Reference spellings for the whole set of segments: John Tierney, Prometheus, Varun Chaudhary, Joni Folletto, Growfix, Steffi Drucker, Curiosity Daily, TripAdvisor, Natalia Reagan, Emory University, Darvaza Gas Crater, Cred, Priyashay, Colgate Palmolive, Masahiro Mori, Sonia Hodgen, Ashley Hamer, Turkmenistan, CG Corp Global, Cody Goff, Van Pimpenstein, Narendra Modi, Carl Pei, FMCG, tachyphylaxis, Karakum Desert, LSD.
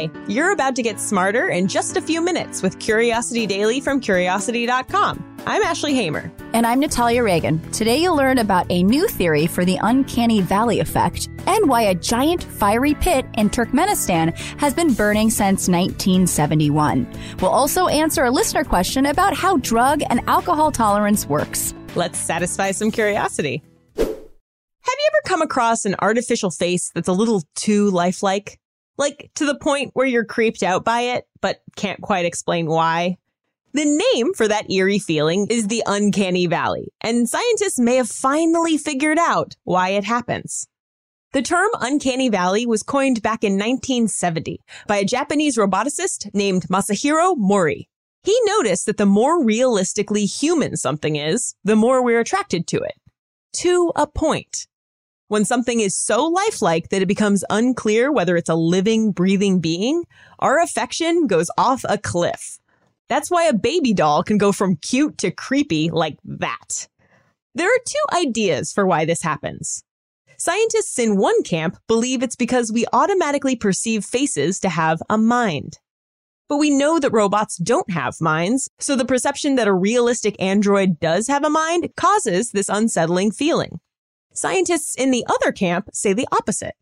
Hi, you're about to get smarter in just a few minutes with Curiosity Daily from Curiosity.com. I'm Ashley Hamer. And I'm Natalia Reagan. Today you'll learn about a new theory for the uncanny valley effect and why a giant fiery pit in Turkmenistan has been burning since 1971. We'll also answer a listener question about how drug and alcohol tolerance works. Let's satisfy some curiosity. Have you ever come across an artificial face that's a little too lifelike? Like, to the point where you're creeped out by it, but can't quite explain why? The name for that eerie feeling is the uncanny valley, and scientists may have finally figured out why it happens. The term uncanny valley was coined back in 1970 by a Japanese roboticist named Masahiro Mori. He noticed that the more realistically human something is, the more we're attracted to it. To a point. When something is so lifelike that it becomes unclear whether it's a living, breathing being, our affection goes off a cliff. That's why a baby doll can go from cute to creepy like that. There are two ideas for why this happens. Scientists in one camp believe it's because we automatically perceive faces to have a mind. But we know that robots don't have minds, so the perception that a realistic android does have a mind causes this unsettling feeling. Scientists in the other camp say the opposite.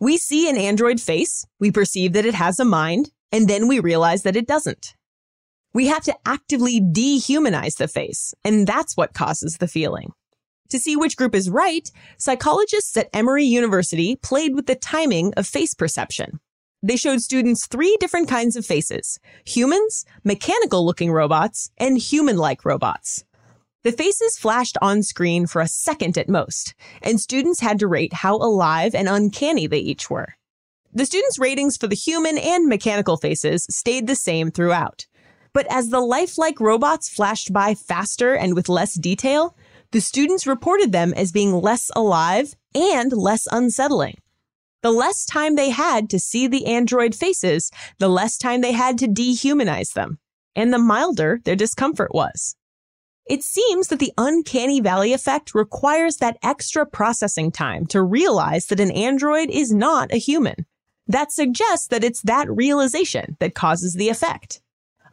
We see an android face, we perceive that it has a mind, and then we realize that it doesn't. We have to actively dehumanize the face, and that's what causes the feeling. To see which group is right, psychologists at Emory University played with the timing of face perception. They showed students three different kinds of faces: humans, mechanical-looking robots, and human-like robots. The faces flashed on screen for a second at most, and students had to rate how alive and uncanny they each were. The students' ratings for the human and mechanical faces stayed the same throughout. But as the lifelike robots flashed by faster and with less detail, the students reported them as being less alive and less unsettling. The less time they had to see the android faces, the less time they had to dehumanize them, and the milder their discomfort was. It seems that the uncanny valley effect requires that extra processing time to realize that an android is not a human. That suggests that it's that realization that causes the effect.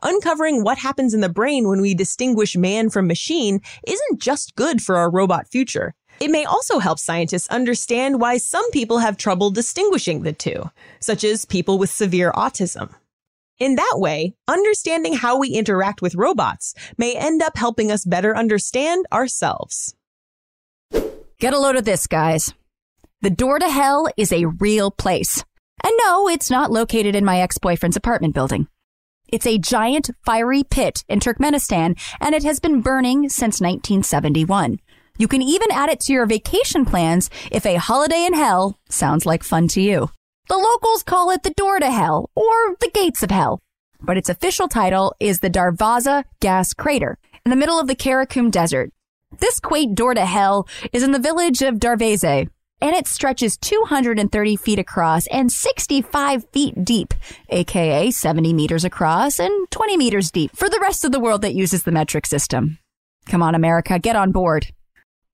Uncovering what happens in the brain when we distinguish man from machine isn't just good for our robot future. It may also help scientists understand why some people have trouble distinguishing the two, such as people with severe autism. In that way, understanding how we interact with robots may end up helping us better understand ourselves. Get a load of this, guys. The door to hell is a real place. And no, it's not located in my ex-boyfriend's apartment building. It's a giant fiery pit in Turkmenistan, and it has been burning since 1971. You can even add it to your vacation plans if a holiday in hell sounds like fun to you. The locals call it the door to hell or the gates of hell, but its official title is the Darvaza Gas Crater in the middle of the Karakum Desert. This quaint door to hell is in the village of Darvaza, and it stretches 230 feet across and 65 feet deep, aka 70 meters across and 20 meters deep for the rest of the world that uses the metric system. Come on, America, get on board.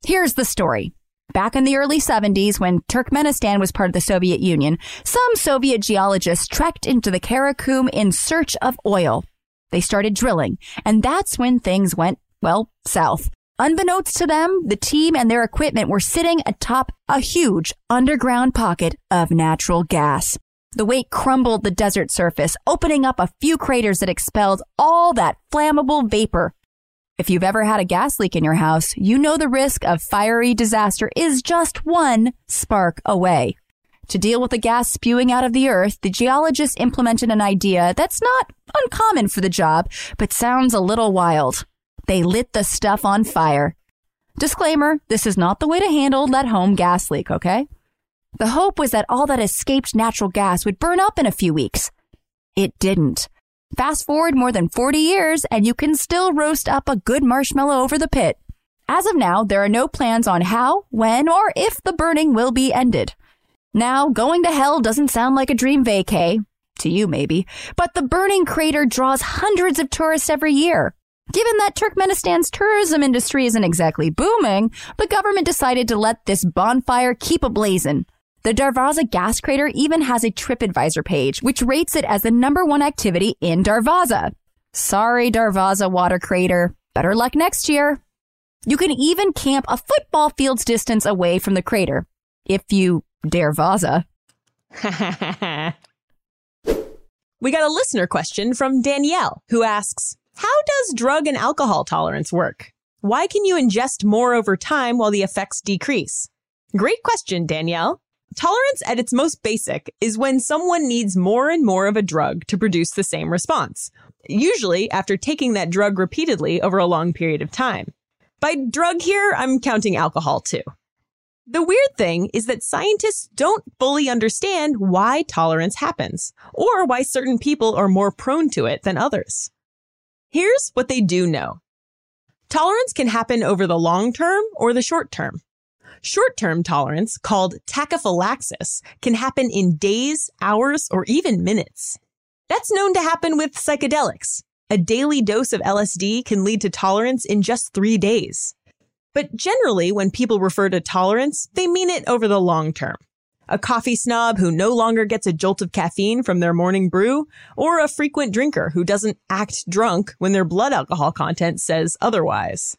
Here's the story. Back in the early 70s, when Turkmenistan was part of the Soviet Union, some Soviet geologists trekked into the Karakum in search of oil. They started drilling, and that's when things went, well, south. Unbeknownst to them, the team and their equipment were sitting atop a huge underground pocket of natural gas. The weight crumbled the desert surface, opening up a few craters that expelled all that flammable vapor. If you've ever had a gas leak in your house, you know the risk of fiery disaster is just one spark away. To deal with the gas spewing out of the earth, the geologists implemented an idea that's not uncommon for the job, but sounds a little wild. They lit the stuff on fire. Disclaimer, this is not the way to handle that home gas leak, okay? The hope was that all that escaped natural gas would burn up in a few weeks. It didn't. Fast forward more than 40 years, and you can still roast up a good marshmallow over the pit. As of now, there are no plans on how, when, or if the burning will be ended. Now, going to hell doesn't sound like a dream vacay. To you, maybe. But the burning crater draws hundreds of tourists every year. Given that Turkmenistan's tourism industry isn't exactly booming, the government decided to let this bonfire keep ablazing. The Darvaza Gas Crater even has a TripAdvisor page, which rates it as the #1 activity in Darvaza. Sorry, Darvaza Water Crater. Better luck next year. You can even camp a football field's distance away from the crater, if you dare Vaza. We got a listener question from Danielle, who asks, how does drug and alcohol tolerance work? Why can you ingest more over time while the effects decrease? Great question, Danielle. Tolerance at its most basic is when someone needs more and more of a drug to produce the same response, usually after taking that drug repeatedly over a long period of time. By drug here, I'm counting alcohol too. The weird thing is that scientists don't fully understand why tolerance happens or why certain people are more prone to it than others. Here's what they do know. Tolerance can happen over the long term or the short term. Short-term tolerance, called tachyphylaxis, can happen in days, hours, or even minutes. That's known to happen with psychedelics. A daily dose of LSD can lead to tolerance in just 3 days. But generally, when people refer to tolerance, they mean it over the long term. A coffee snob who no longer gets a jolt of caffeine from their morning brew, or a frequent drinker who doesn't act drunk when their blood alcohol content says otherwise.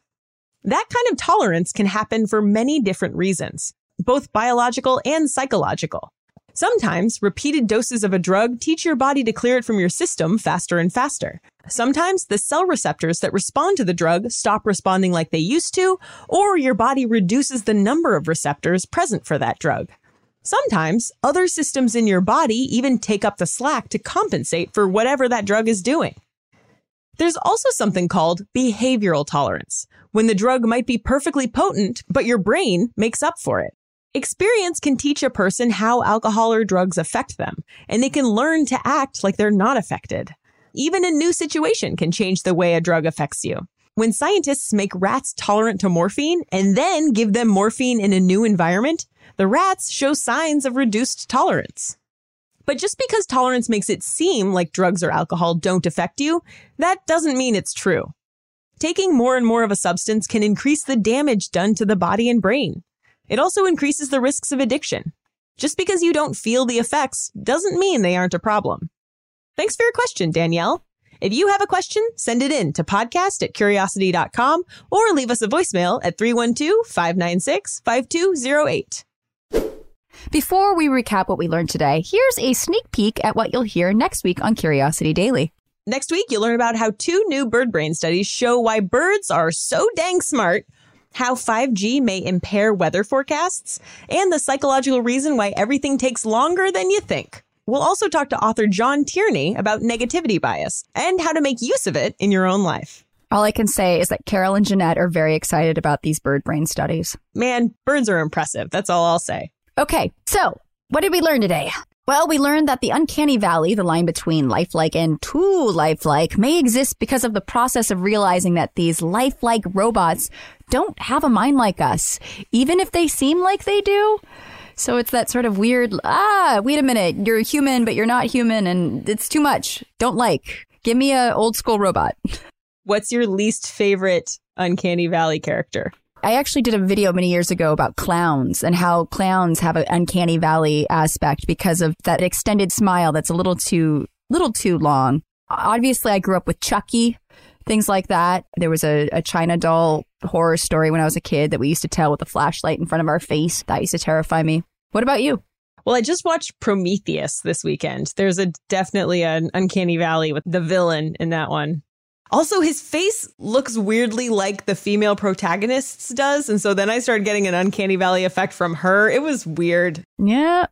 That kind of tolerance can happen for many different reasons, both biological and psychological. Sometimes repeated doses of a drug teach your body to clear it from your system faster and faster. Sometimes the cell receptors that respond to the drug stop responding like they used to, or your body reduces the number of receptors present for that drug. Sometimes other systems in your body even take up the slack to compensate for whatever that drug is doing. There's also something called behavioral tolerance, when the drug might be perfectly potent, but your brain makes up for it. Experience can teach a person how alcohol or drugs affect them, and they can learn to act like they're not affected. Even a new situation can change the way a drug affects you. When scientists make rats tolerant to morphine and then give them morphine in a new environment, the rats show signs of reduced tolerance. But just because tolerance makes it seem like drugs or alcohol don't affect you, that doesn't mean it's true. Taking more and more of a substance can increase the damage done to the body and brain. It also increases the risks of addiction. Just because you don't feel the effects doesn't mean they aren't a problem. Thanks for your question, Danielle. If you have a question, send it in to podcast@curiosity.com or leave us a voicemail at 312-596-5208. Before we recap what we learned today, here's a sneak peek at what you'll hear next week on Curiosity Daily. Next week, you'll learn about how 2 new bird brain studies show why birds are so dang smart, how 5G may impair weather forecasts, and the psychological reason why everything takes longer than you think. We'll also talk to author John Tierney about negativity bias and how to make use of it in your own life. All I can say is that Carol and Jeanette are very excited about these bird brain studies. Man, birds are impressive. That's all I'll say. Okay, so what did we learn today? Well, we learned that the uncanny valley, the line between lifelike and too lifelike, may exist because of the process of realizing that these lifelike robots don't have a mind like us, even if they seem like they do. So it's that sort of weird, wait a minute, you're human, but you're not human, and it's too much. Don't like. Give me an old school robot. What's your least favorite uncanny valley character? I actually did a video many years ago about clowns and how clowns have an uncanny valley aspect because of that extended smile that's a little too long. Obviously, I grew up with Chucky, things like that. There was a China doll horror story when I was a kid that we used to tell with a flashlight in front of our face. That used to terrify me. What about you? Well, I just watched Prometheus this weekend. There's definitely an uncanny valley with the villain in that one. Also, his face looks weirdly like the female protagonist's does. And so then I started getting an uncanny valley effect from her. It was weird. Yeah.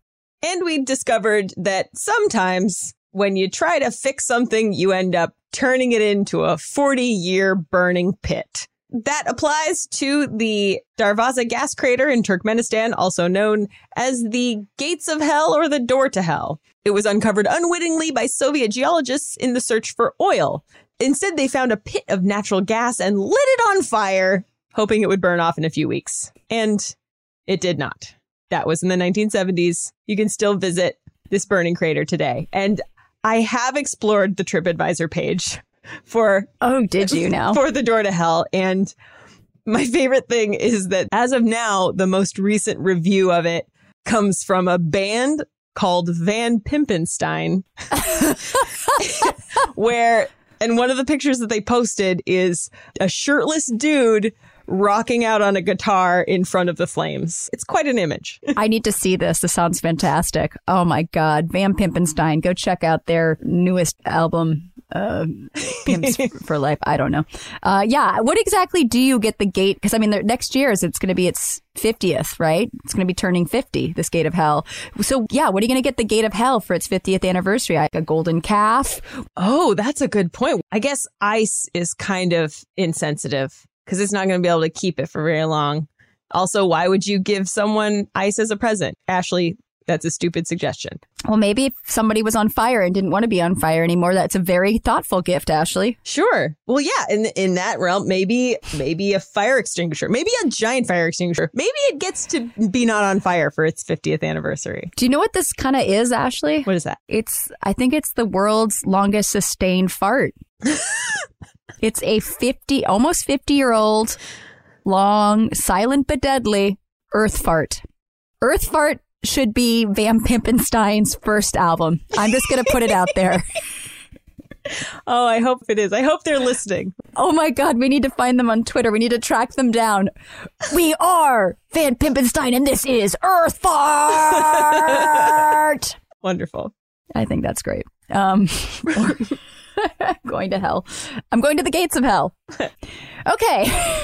And we discovered that sometimes when you try to fix something, you end up turning it into a 40-year burning pit. That applies to the Darvaza gas crater in Turkmenistan, also known as the Gates of Hell or the Door to Hell. It was uncovered unwittingly by Soviet geologists in the search for oil. Instead, they found a pit of natural gas and lit it on fire, hoping it would burn off in a few weeks. And it did not. That was in the 1970s. You can still visit this burning crater today. And I have explored the TripAdvisor page for... Oh, did you now? For the Door to Hell. And my favorite thing is that as of now, the most recent review of it comes from a band called Van Pimpenstein, where, and one of the pictures that they posted is a shirtless dude rocking out on a guitar in front of the flames. It's quite an image. I need to see this. This sounds fantastic. Oh, my God. Van Pimpenstein. Go check out their newest album, Pimps for Life. I don't know. Yeah. What exactly do you get the gate? Because, I mean, next year it's going to be its 50th, right? It's going to be turning 50, this Gate of Hell. So, yeah, what are you going to get the Gate of Hell for its 50th anniversary? Like a golden calf? Oh, that's a good point. I guess ice is kind of insensitive, because it's not going to be able to keep it for very long. Also, why would you give someone ice as a present? Ashley, that's a stupid suggestion. Well, maybe if somebody was on fire and didn't want to be on fire anymore, that's a very thoughtful gift, Ashley. Sure. Well, yeah, in that realm, maybe a fire extinguisher, maybe a giant fire extinguisher. Maybe it gets to be not on fire for its 50th anniversary. Do you know what this kind of is, Ashley? What is that? I think it's the world's longest sustained fart. It's a almost 50-year-old, long, silent but deadly earth fart. Earth fart should be Van Pimpenstein's first album. I'm just going to put it out there. Oh, I hope it is. I hope they're listening. Oh, my God. We need to find them on Twitter. We need to track them down. We are Van Pimpenstein, and this is Earth Fart. Wonderful. I think that's great. Going to hell. I'm going to the gates of hell. Okay.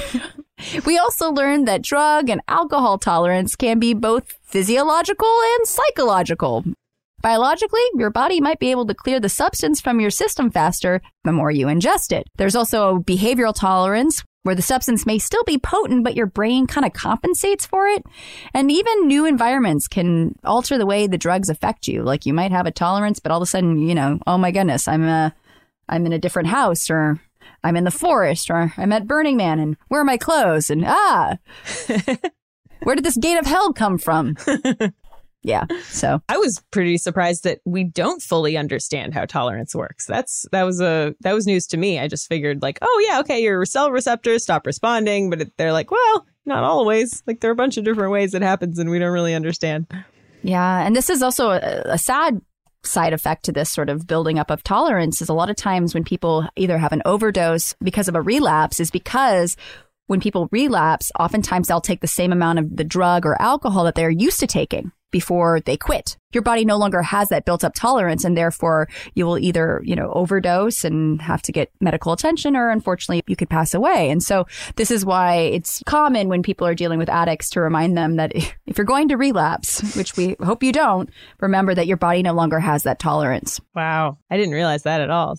We also learned that drug and alcohol tolerance can be both physiological and psychological. Biologically, your body might be able to clear the substance from your system faster the more you ingest it. There's also behavioral tolerance, where the substance may still be potent, but your brain kind of compensates for it. And even new environments can alter the way the drugs affect you. Like you might have a tolerance, but all of a sudden, you know, oh my goodness, I'm in a different house, or I'm in the forest, or I'm at Burning Man, and where are my clothes? And where did this Gate of Hell come from? Yeah. So I was pretty surprised that we don't fully understand how tolerance works. That was news to me. I just figured like, oh, yeah, OK, your cell receptors stop responding. But they're like, well, not always. Like there are a bunch of different ways it happens and we don't really understand. Yeah. And this is also a sad side effect to this sort of building up of tolerance is a lot of times when people either have an overdose because of a relapse is because when people relapse, oftentimes they'll take the same amount of the drug or alcohol that they're used to taking before they quit. Your body no longer has that built up tolerance, and therefore you will either, you know, overdose and have to get medical attention, or unfortunately you could pass away. And so this is why it's common when people are dealing with addicts to remind them that if you're going to relapse, which we hope you don't, remember that your body no longer has that tolerance. Wow. I didn't realize that at all.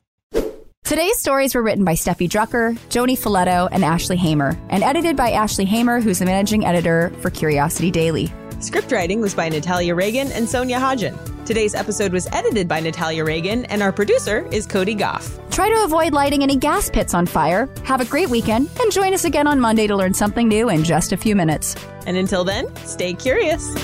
Today's stories were written by Steffi Drucker, Joni Folletto, and Ashley Hamer, and edited by Ashley Hamer, who's the managing editor for Curiosity Daily. Script writing was by Natalia Reagan and Sonia Hodgen. Today's episode was edited by Natalia Reagan, and our producer is Cody Goff. Try to avoid lighting any gas pits on fire. Have a great weekend, and join us again on Monday to learn something new in just a few minutes. And until then, stay curious.